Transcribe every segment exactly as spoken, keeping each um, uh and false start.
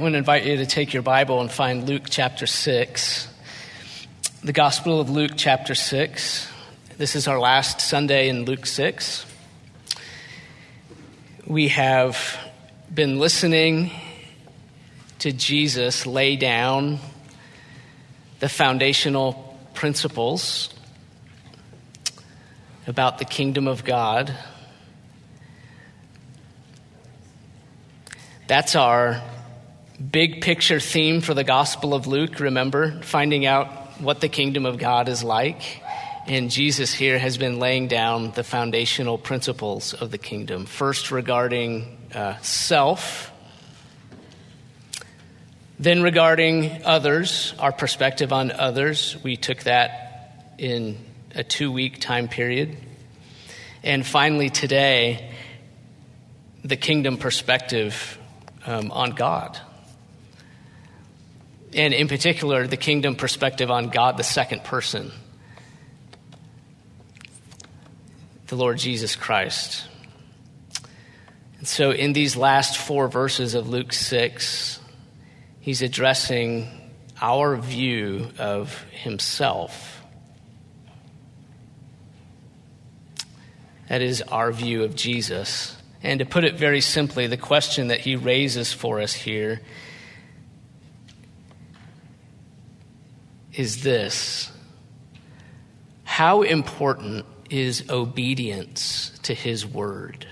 I'm going to invite you to take your Bible and find Luke chapter six. The Gospel of Luke chapter six. This is our last Sunday in Luke six. We have been listening to Jesus lay down the foundational principles about the kingdom of God. That's our big picture theme for the Gospel of Luke, remember? Finding out what the kingdom of God is like. And Jesus here has been laying down the foundational principles of the kingdom. First regarding uh, self. Then regarding others, our perspective on others. We took that in a two-week time period. And finally today, the kingdom perspective um, on God. And in particular, the kingdom perspective on God, the second person, the Lord Jesus Christ. And so in these last four verses of Luke six, he's addressing our view of himself. That is our view of Jesus. And to put it very simply, the question that he raises for us here is this: how important is obedience to his word?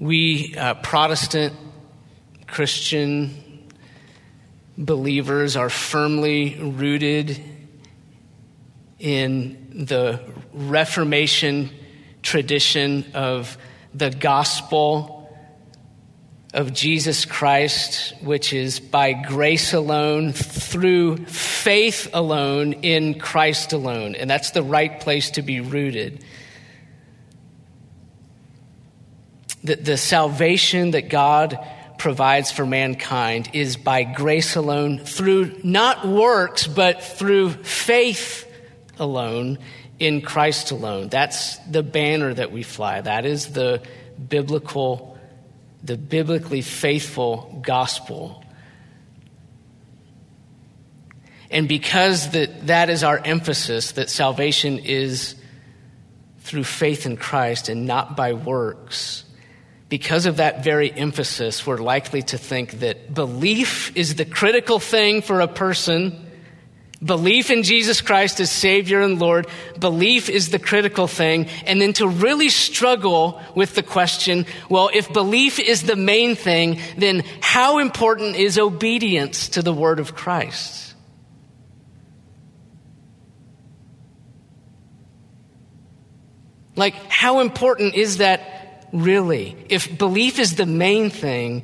We uh, Protestant Christian believers are firmly rooted in the Reformation tradition of the gospel of Jesus Christ, which is by grace alone, through faith alone, in Christ alone. And that's the right place to be rooted. The, the salvation that God provides for mankind is by grace alone, through not works, but through faith alone, in Christ alone. That's the banner that we fly. That is the biblical The biblically faithful gospel. And because that, that is our emphasis, that salvation is through faith in Christ and not by works, because of that very emphasis, we're likely to think that belief is the critical thing for a person. Belief in Jesus Christ as Savior and Lord. Belief is the critical thing. And then to really struggle with the question, well, if belief is the main thing, then how important is obedience to the word of Christ? Like, how important is that really? If belief is the main thing,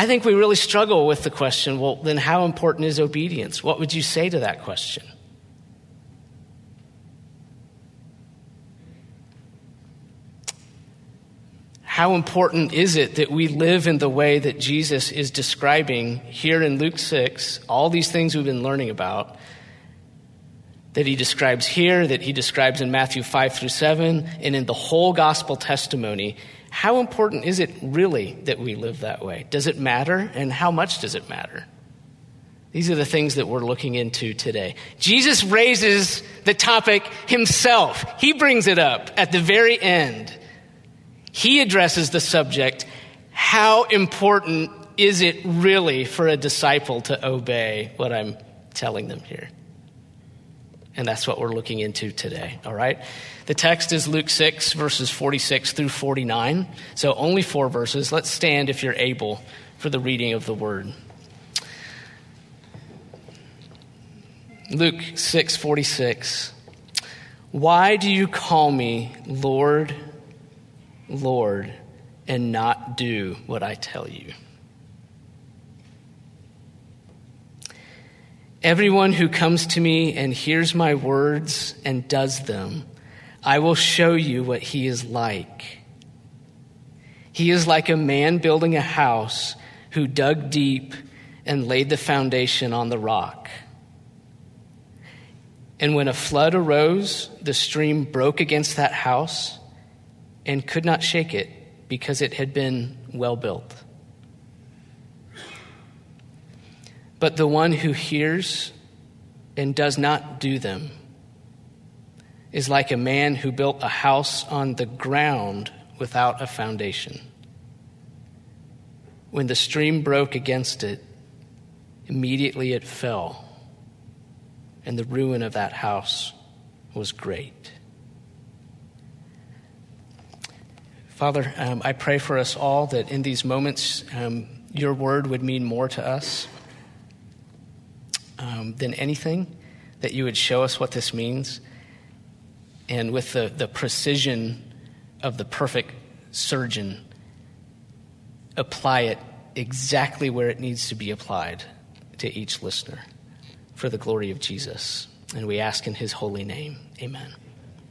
I think we really struggle with the question, well, then how important is obedience? What would you say to that question? How important is it that we live in the way that Jesus is describing here in Luke six, all these things we've been learning about, that he describes here, that he describes in Matthew five through seven, and in the whole gospel testimony? How important is it really that we live that way? Does it matter? And how much does it matter? These are the things that we're looking into today. Jesus raises the topic himself. He brings it up at the very end. He addresses the subject, how important is it really for a disciple to obey what I'm telling them here? And that's what we're looking into today, all right? The text is Luke six, verses forty-six through forty-nine. So only four verses. Let's stand, if you're able, for the reading of the word. Luke six forty-six. Why do you call me Lord, Lord, and not do what I tell you? Everyone who comes to me and hears my words and does them, I will show you what he is like. He is like a man building a house who dug deep and laid the foundation on the rock. And when a flood arose, the stream broke against that house and could not shake it because it had been well built. But the one who hears and does not do them is like a man who built a house on the ground without a foundation. When the stream broke against it, immediately it fell, and the ruin of that house was great. Father, um, I pray for us all that in these moments, um, your word would mean more to us um, than anything, that you would show us what this means, and with the, the precision of the perfect surgeon, apply it exactly where it needs to be applied to each listener for the glory of Jesus. And we ask in his holy name, amen.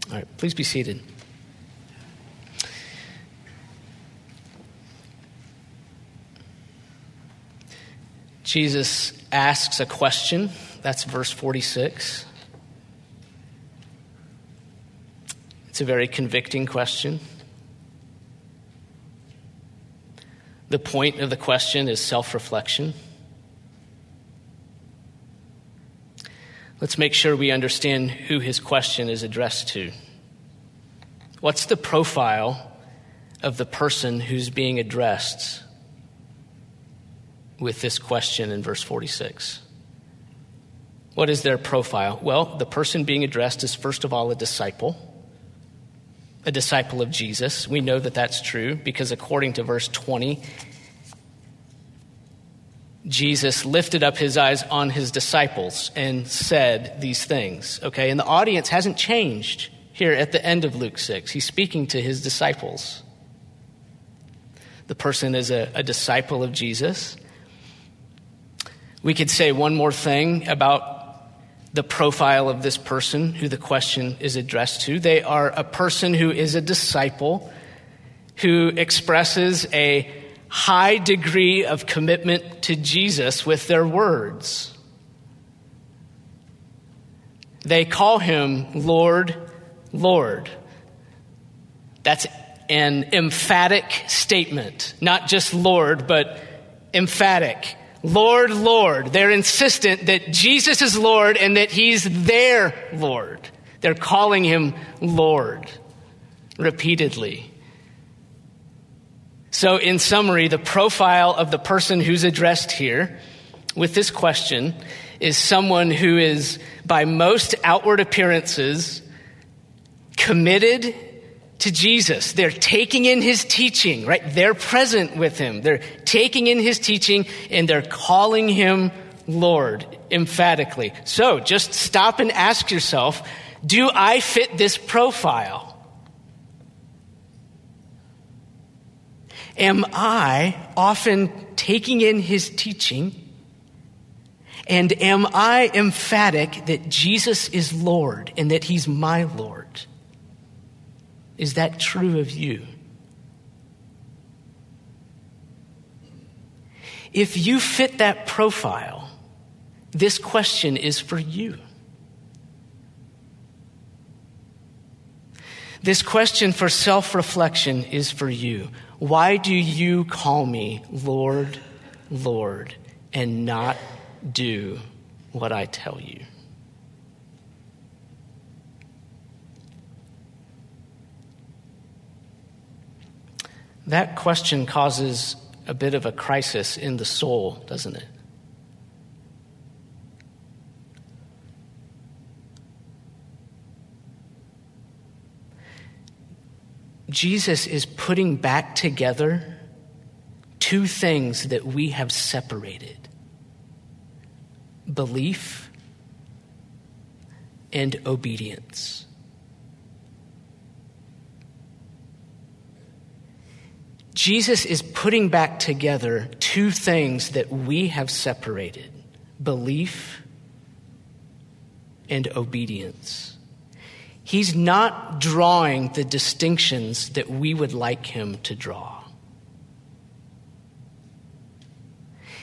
All right, please be seated. Jesus asks a question. That's verse forty-six. It's a very convicting question. The point of the question is self-reflection. Let's make sure we understand who his question is addressed to. What's the profile of the person who's being addressed with this question in verse forty-six? What is their profile? Well, the person being addressed is, first of all, a disciple. A disciple of Jesus. We know that that's true because according to verse twenty, Jesus lifted up his eyes on his disciples and said these things, okay? And the audience hasn't changed here at the end of Luke six. He's speaking to his disciples. The person is a, a disciple of Jesus. We could say one more thing about the profile of this person who the question is addressed to. They are a person who is a disciple who expresses a high degree of commitment to Jesus with their words. They call him Lord, Lord. That's an emphatic statement, not just Lord, but emphatic. Lord, Lord. They're insistent that Jesus is Lord and that he's their Lord. They're calling him Lord repeatedly. So in summary, the profile of the person who's addressed here with this question is someone who is, by most outward appearances, committed to Jesus. They're taking in his teaching, right? They're present with him. They're taking in his teaching and they're calling him Lord emphatically. So just stop and ask yourself, do I fit this profile? Am I often taking in his teaching? And am I emphatic that Jesus is Lord and that he's my Lord? Is that true of you? If you fit that profile, this question is for you. This question for self-reflection is for you. Why do you call me Lord, Lord, and not do what I tell you? That question causes a bit of a crisis in the soul, doesn't it? Jesus is putting back together two things that we have separated: belief and obedience. Jesus is putting back together two things that we have separated: belief and obedience. He's not drawing the distinctions that we would like him to draw.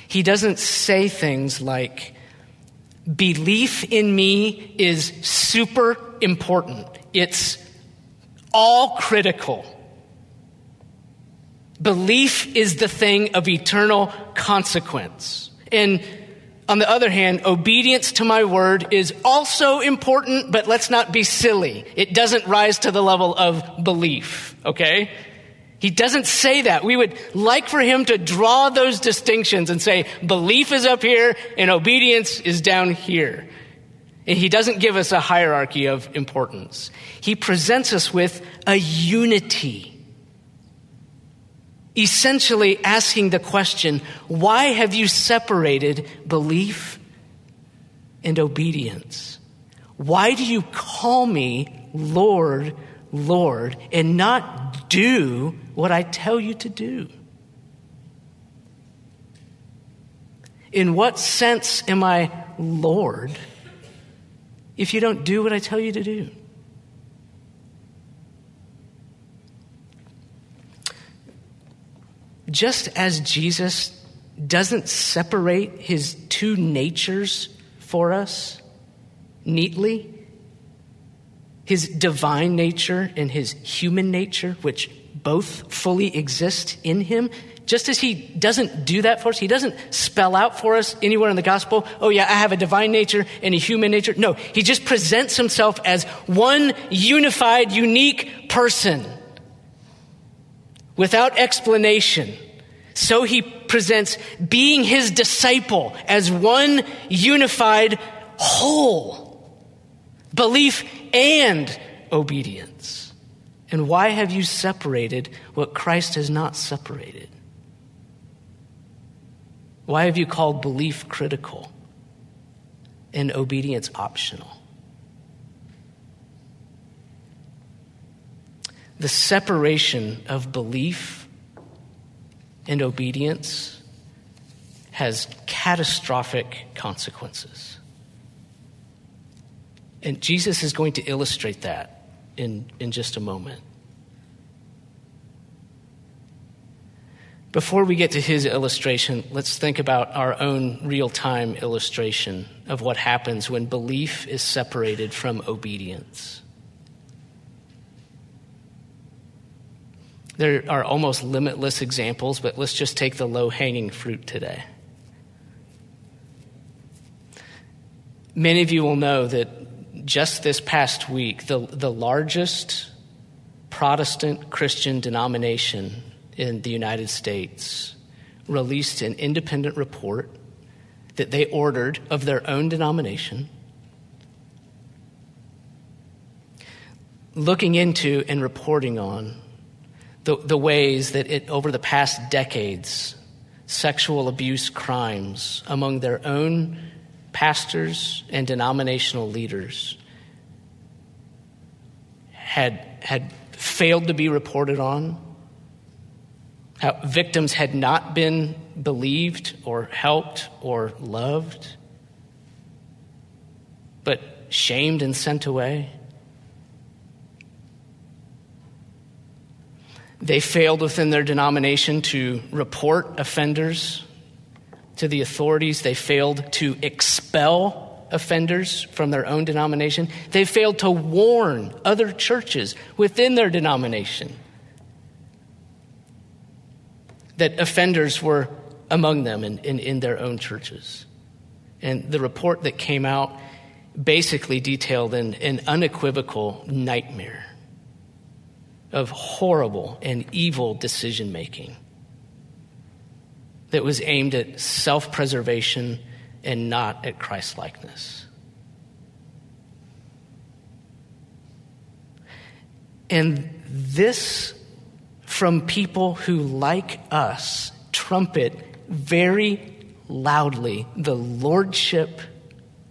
He doesn't say things like, Belief in me is super important. It's all critical. Belief is the thing of eternal consequence. And on the other hand, obedience to my word is also important, but let's not be silly. It doesn't rise to the level of belief, okay? He doesn't say that. We would like for him to draw those distinctions and say, belief is up here and obedience is down here. And he doesn't give us a hierarchy of importance. He presents us with a unity. Essentially asking the question, why have you separated belief and obedience? Why do you call me Lord, Lord, and not do what I tell you to do? In what sense am I Lord if you don't do what I tell you to do? Just as Jesus doesn't separate his two natures for us neatly, his divine nature and his human nature, which both fully exist in him, just as he doesn't do that for us, he doesn't spell out for us anywhere in the gospel, oh yeah, I have a divine nature and a human nature. No, he just presents himself as one unified, unique person. Without explanation. So he presents being his disciple as one unified whole, belief and obedience. And why have you separated what Christ has not separated? Why have you called belief critical and obedience optional? The separation of belief and obedience has catastrophic consequences. And Jesus is going to illustrate that in, in just a moment. Before we get to his illustration, let's think about our own real-time illustration of what happens when belief is separated from obedience. There are almost limitless examples, but let's just take the low-hanging fruit today. Many of you will know that just this past week, the, the largest Protestant Christian denomination in the United States released an independent report that they ordered of their own denomination, looking into and reporting on The, the ways that it, over the past decades, sexual abuse crimes among their own pastors and denominational leaders had had failed to be reported on, how victims had not been believed or helped or loved, but shamed and sent away. They failed within their denomination to report offenders to the authorities. They failed to expel offenders from their own denomination. They failed to warn other churches within their denomination that offenders were among them and in, in, in their own churches. And the report that came out basically detailed an, an unequivocal nightmare of horrible and evil decision-making that was aimed at self-preservation and not at Christ-likeness. And this from people who, like us, trumpet very loudly the lordship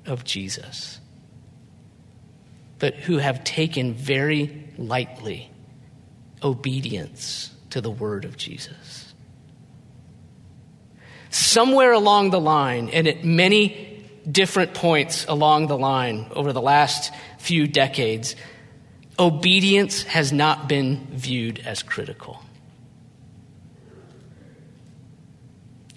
of Jesus, but who have taken very lightly obedience to the word of Jesus. Somewhere along the line, and at many different points along the line over the last few decades, obedience has not been viewed as critical.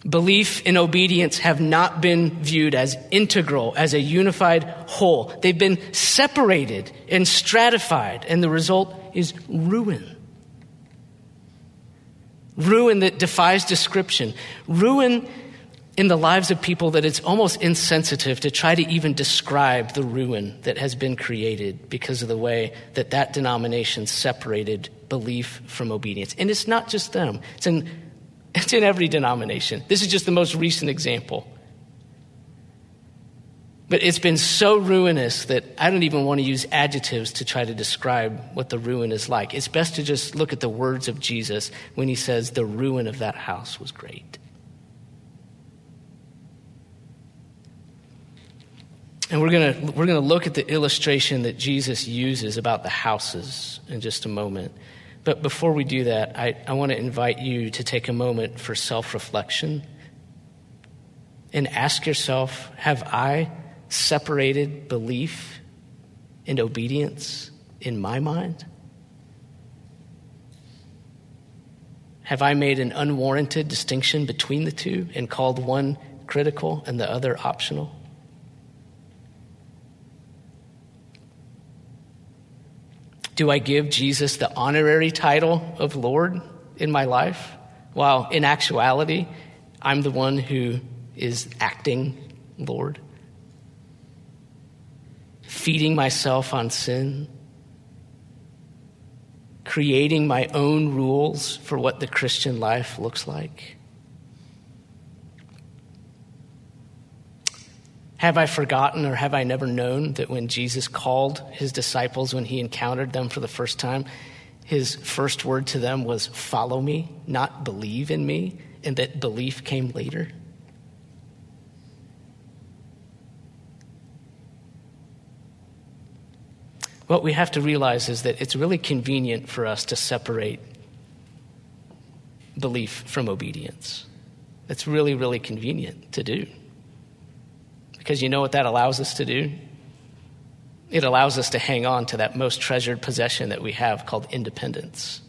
Belief and obedience have not been viewed as integral, as a unified whole. They've been separated and stratified, and the result is ruin. Ruin that defies description. Ruin in the lives of people that it's almost insensitive to try to even describe the ruin that has been created because of the way that that denomination separated belief from obedience. And it's not just them. It's in It's in every denomination. This is just the most recent example. But it's been so ruinous that I don't even want to use adjectives to try to describe what the ruin is like. It's best to just look at the words of Jesus when he says, the ruin of that house was great. And we're going to we're going to look at the illustration that Jesus uses about the houses in just a moment. But before we do that, I, I want to invite you to take a moment for self-reflection and ask yourself, have I separated belief and obedience in my mind? Have I made an unwarranted distinction between the two and called one critical and the other optional? Do I give Jesus the honorary title of Lord in my life, while in actuality, I'm the one who is acting Lord, feeding myself on sin, creating my own rules for what the Christian life looks like? Have I forgotten or have I never known that when Jesus called his disciples, when he encountered them for the first time, his first word to them was, follow me, not believe in me, and that belief came later? What we have to realize is that it's really convenient for us to separate belief from obedience. It's really, really convenient to do. Because you know what that allows us to do? It allows us to hang on to that most treasured possession that we have called independence.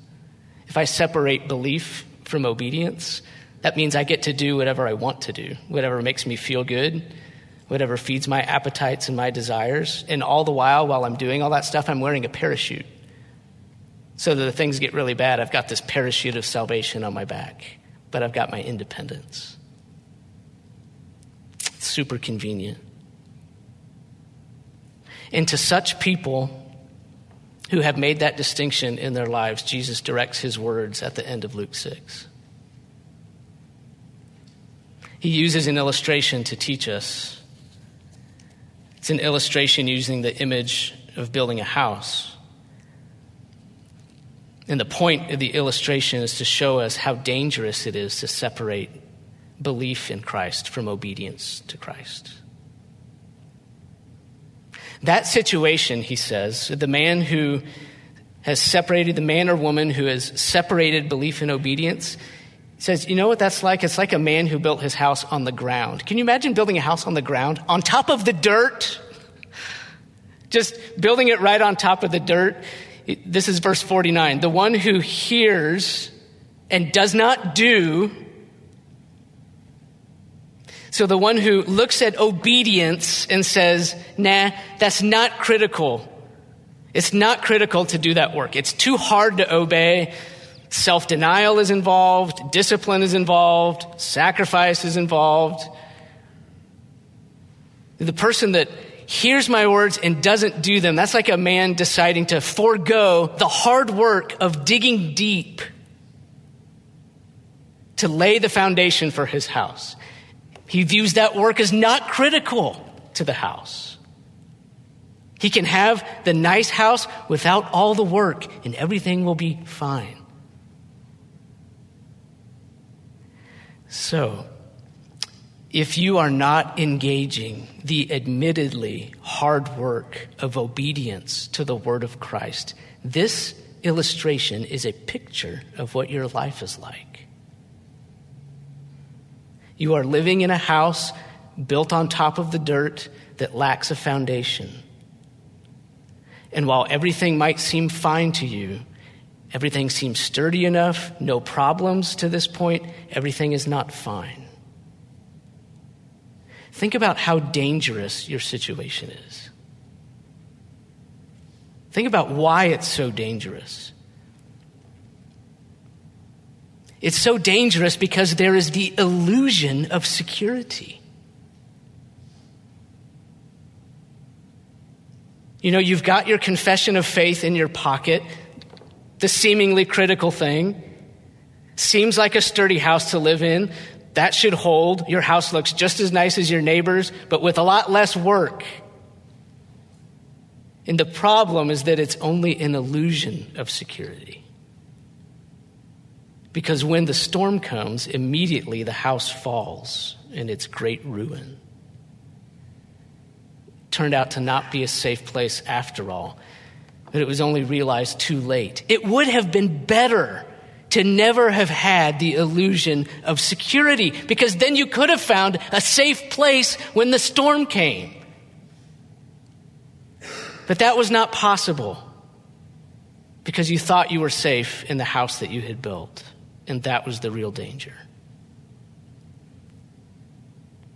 If I separate belief from obedience, that means I get to do whatever I want to do, whatever makes me feel good, whatever feeds my appetites and my desires. And all the while, while I'm doing all that stuff, I'm wearing a parachute. So that if things get really bad, I've got this parachute of salvation on my back, but I've got my independence. Super convenient. And to such people who have made that distinction in their lives, Jesus directs his words at the end of Luke six. He uses an illustration to teach us. It's an illustration using the image of building a house. And the point of the illustration is to show us how dangerous it is to separate belief in Christ from obedience to Christ. That situation, he says, the man who has separated, the man or woman who has separated belief and obedience, he says, you know what that's like? It's like a man who built his house on the ground. Can you imagine building a house on the ground, on top of the dirt? Just building it right on top of the dirt. This is verse forty-nine. The one who hears and does not do. So the one who looks at obedience and says, nah, that's not critical. It's not critical to do that work. It's too hard to obey. Self-denial is involved. Discipline is involved. Sacrifice is involved. The person that hears my words and doesn't do them, that's like a man deciding to forego the hard work of digging deep to lay the foundation for his house. He views that work as not critical to the house. He can have the nice house without all the work, and everything will be fine. So, if you are not engaging the admittedly hard work of obedience to the word of Christ, this illustration is a picture of what your life is like. You are living in a house built on top of the dirt that lacks a foundation. And while everything might seem fine to you, everything seems sturdy enough, no problems to this point, everything is not fine. Think about how dangerous your situation is. Think about why it's so dangerous. It's so dangerous because there is the illusion of security. You know, you've got your confession of faith in your pocket, the seemingly critical thing. Seems like a sturdy house to live in. That should hold. Your house looks just as nice as your neighbor's, but with a lot less work. And the problem is that it's only an illusion of security. Because when the storm comes, immediately the house falls in its great ruin. Turned out to not be a safe place after all, but it was only realized too late. It would have been better to never have had the illusion of security, because then you could have found a safe place when the storm came. But that was not possible, because you thought you were safe in the house that you had built, and that was the real danger.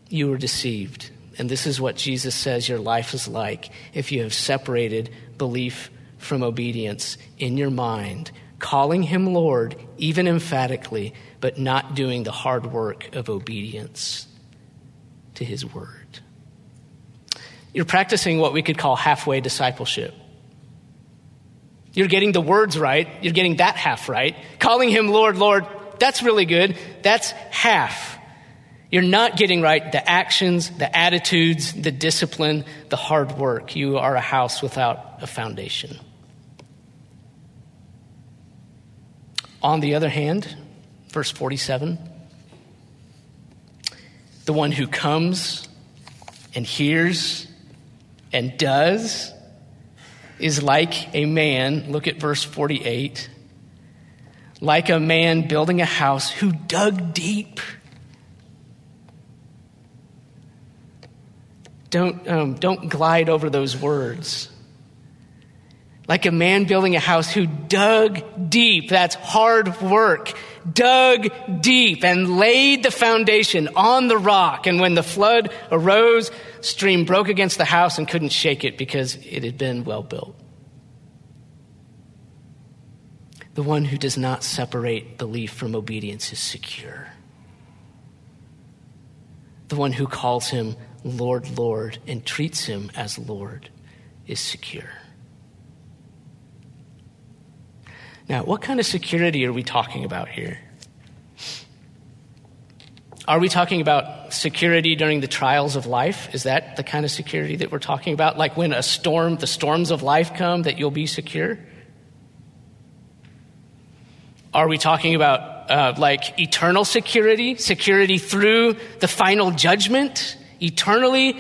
You were deceived. And this is what Jesus says your life is like if you have separated belief from obedience in your mind, calling him Lord, even emphatically, but not doing the hard work of obedience to his word. You're practicing what we could call halfway discipleship. You're getting the words right. You're getting that half right. Calling him Lord, Lord, that's really good. That's half. You're not getting right the actions, the attitudes, the discipline, the hard work. You are a house without a foundation. On the other hand, verse forty-seven, the one who comes and hears and does is like a man, look at verse forty-eight, like a man building a house who dug deep. Don't um, don't glide over those words. Like a man building a house who dug deep. That's hard work. Dug deep and laid the foundation on the rock. And when the flood arose, stream broke against the house and couldn't shake it because it had been well built. The one who does not separate belief from obedience is secure. The one who calls him Lord, Lord, and treats him as Lord is secure. Now, what kind of security are we talking about here? Are we talking about security during the trials of life? Is that the kind of security that we're talking about? Like when a storm, the storms of life come, that you'll be secure? Are we talking about uh, like eternal security, security through the final judgment? Eternally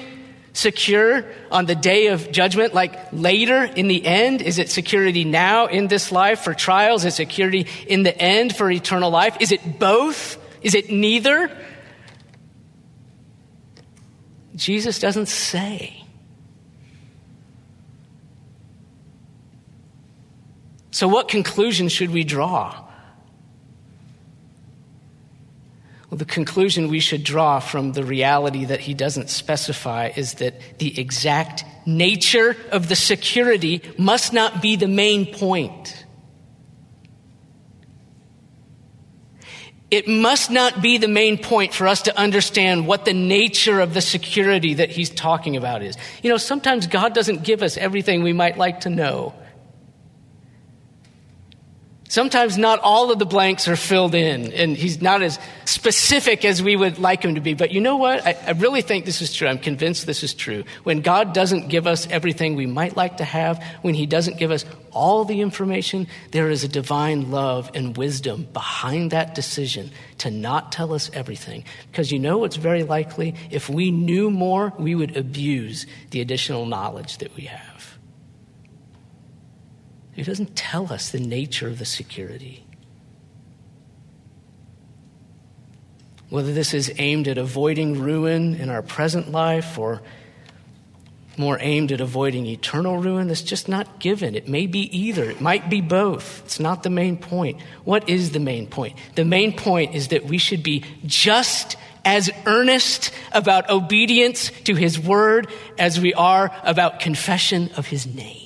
secure on the day of judgment, like later in the end? Is it security now in this life for trials? Is it security in the end for eternal life? Is it both? Is it neither? Jesus doesn't say. So what conclusion should we draw? Well, the conclusion we should draw from the reality that he doesn't specify is that the exact nature of the security must not be the main point. It must not be the main point for us to understand what the nature of the security that he's talking about is. You know, sometimes God doesn't give us everything we might like to know. Sometimes not all of the blanks are filled in, and he's not as specific as we would like him to be. But you know what? I, I really think this is true. I'm convinced this is true. When God doesn't give us everything we might like to have, when he doesn't give us all the information, there is a divine love and wisdom behind that decision to not tell us everything. Because you know what's very likely? If we knew more, we would abuse the additional knowledge that we have. He doesn't tell us the nature of the security. Whether this is aimed at avoiding ruin in our present life or more aimed at avoiding eternal ruin, that's just not given. It may be either. It might be both. It's not the main point. What is the main point? The main point is that we should be just as earnest about obedience to his word as we are about confession of his name.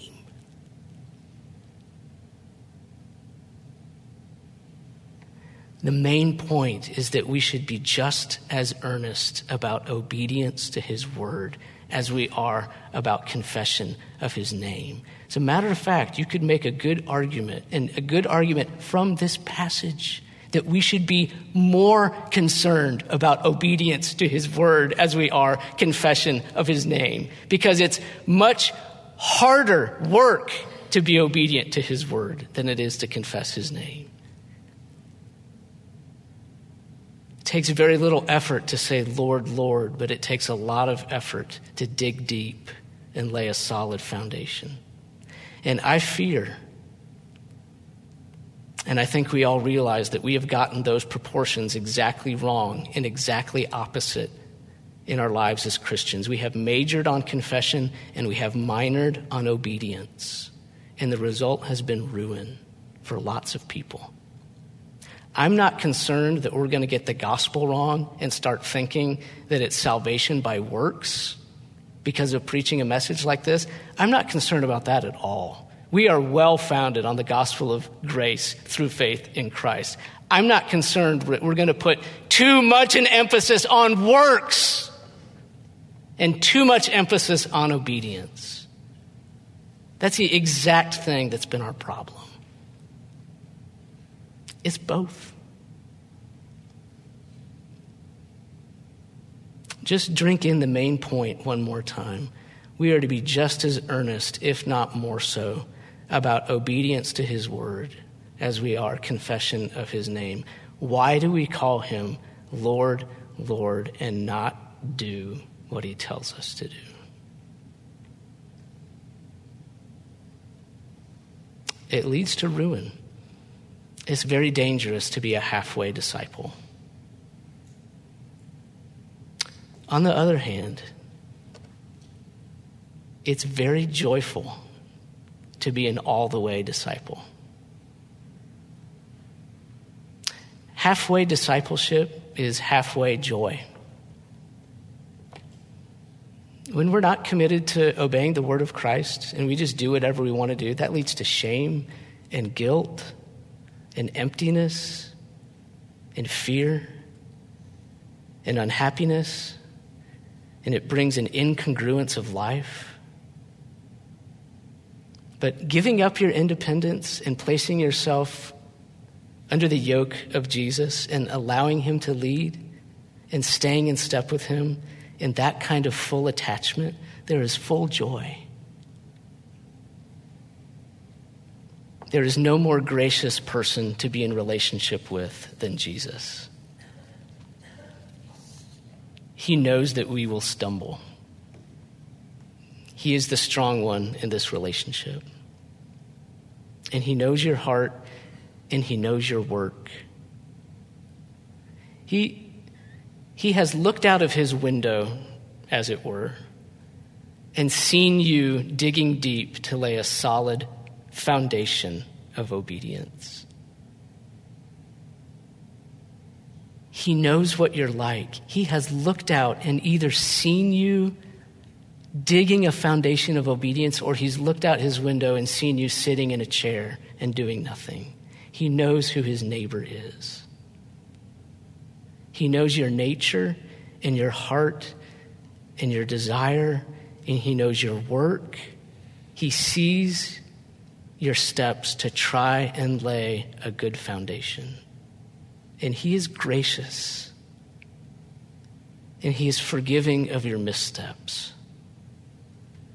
The main point is that we should be just as earnest about obedience to his word as we are about confession of his name. As a matter of fact, you could make a good argument, and a good argument from this passage, that we should be more concerned about obedience to his word as we are confession of his name, because it's much harder work to be obedient to his word than it is to confess his name. It takes very little effort to say, Lord, Lord, but it takes a lot of effort to dig deep and lay a solid foundation. And I fear And I think we all realize that we have gotten those proportions exactly wrong and exactly opposite in our lives as Christians. We have majored on confession and we have minored on obedience. And the result has been ruin for lots of people. I'm not concerned that we're going to get the gospel wrong and start thinking that it's salvation by works because of preaching a message like this. I'm not concerned about that at all. We are well-founded on the gospel of grace through faith in Christ. I'm not concerned that we're going to put too much an emphasis on works and too much emphasis on obedience. That's the exact thing that's been our problem. It's both. Just drink in the main point one more time. We are to be just as earnest, if not more so, about obedience to his word as we are confession of his name. Why do we call him Lord, Lord, and not do what he tells us to do? It leads to ruin. It's very dangerous to be a halfway disciple. On the other hand, it's very joyful to be an all-the-way disciple. Halfway discipleship is halfway joy. When we're not committed to obeying the word of Christ and we just do whatever we want to do, that leads to shame and guilt and emptiness and fear and unhappiness, and it brings an incongruence of life. But giving up your independence and placing yourself under the yoke of Jesus and allowing him to lead and staying in step with him in that kind of full attachment, there is full joy. There is no more gracious person to be in relationship with than Jesus. He knows that we will stumble. He is the strong one in this relationship. And he knows your heart and he knows your work. He, he has looked out of his window, as it were, and seen you digging deep to lay a solid foundation of obedience. He knows what you're like. He has looked out and either seen you digging a foundation of obedience, or he's looked out his window and seen you sitting in a chair and doing nothing. He knows who his neighbor is. He knows your nature and your heart and your desire, and he knows your work. He sees your steps to try and lay a good foundation. And he is gracious, and he is forgiving of your missteps.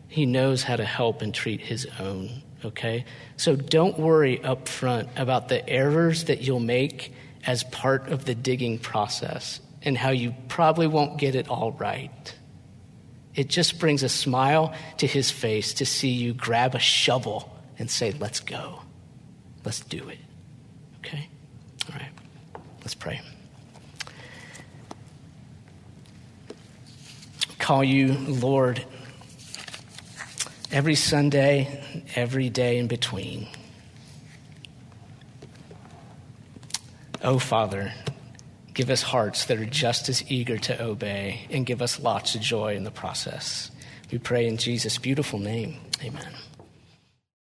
He knows how to help and treat his own, okay? So don't worry up front about the errors that you'll make as part of the digging process and how you probably won't get it all right. It just brings a smile to his face to see you grab a shovel and say, let's go. Let's do it, okay? All right, let's pray. Call you Lord every Sunday, every day in between. Oh, Father, Give us hearts that are just as eager to obey, and give us lots of joy in the process. We pray in Jesus' beautiful name. Amen.